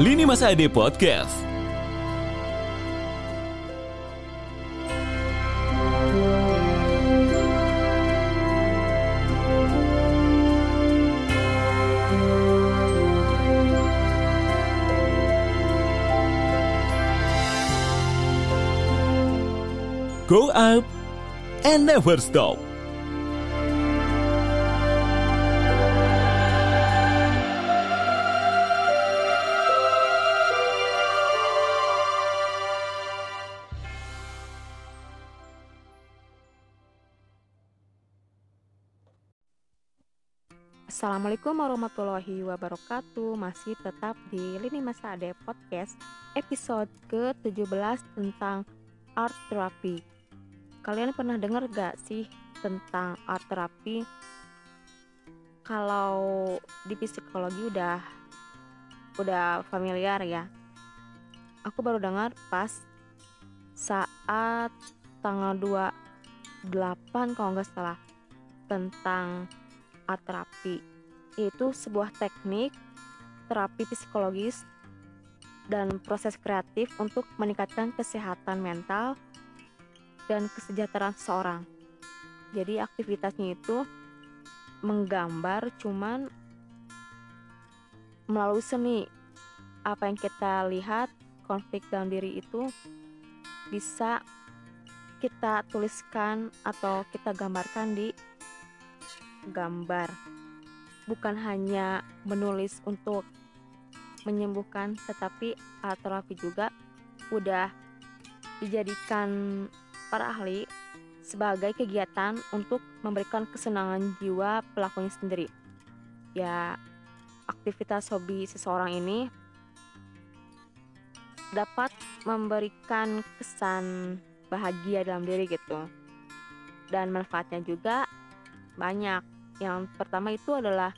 Lini Masa Ade Podcast. Go up and never stop. Assalamualaikum warahmatullahi wabarakatuh. Masih tetap di Lini Masa Ade Podcast episode ke-17 tentang art therapy. Kalian pernah dengar gak sih tentang art therapy? Kalau di psikologi udah familiar ya. Aku baru dengar pas saat tanggal 28 kalau gak salah tentang art terapi, yaitu sebuah teknik terapi psikologis dan proses kreatif untuk meningkatkan kesehatan mental dan kesejahteraan seseorang. Jadi aktivitasnya itu menggambar cuman melalui seni. Apa yang kita lihat, konflik dalam diri itu bisa kita tuliskan atau kita gambarkan di gambar, bukan hanya menulis untuk menyembuhkan, tetapi art therapy juga udah dijadikan para ahli sebagai kegiatan untuk memberikan kesenangan jiwa pelakunya sendiri. Ya, aktivitas hobi seseorang ini dapat memberikan kesan bahagia dalam diri gitu, dan manfaatnya juga banyak. Yang pertama itu adalah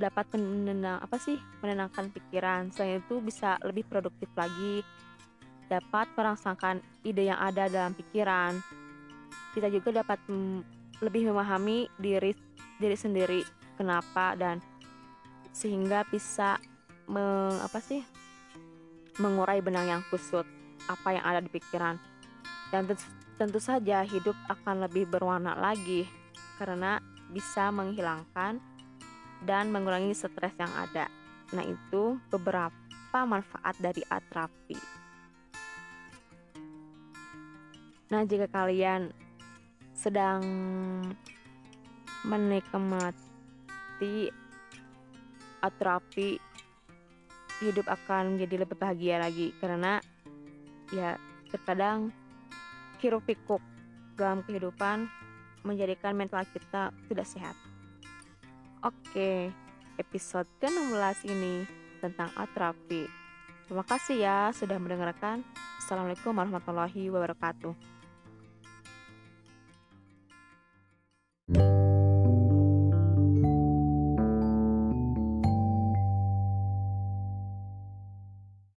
dapat menenangkan pikiran. Selain itu bisa lebih produktif lagi, dapat merangsangkan ide yang ada dalam pikiran. Kita juga dapat lebih memahami diri sendiri kenapa, dan sehingga bisa mengurai benang yang kusut apa yang ada di pikiran. Dan tentu saja hidup akan lebih berwarna lagi karena bisa menghilangkan dan mengurangi stres yang ada. Nah, itu beberapa manfaat dari art therapy. Nah, jika kalian sedang menikmati art therapy, hidup akan menjadi lebih bahagia lagi karena ya terkadang hiruk pikuk dalam kehidupan menjadikan mental kita tidak sehat. Oke, episode ke-16 ini tentang art therapy. Terima kasih ya sudah mendengarkan. Assalamualaikum warahmatullahi wabarakatuh.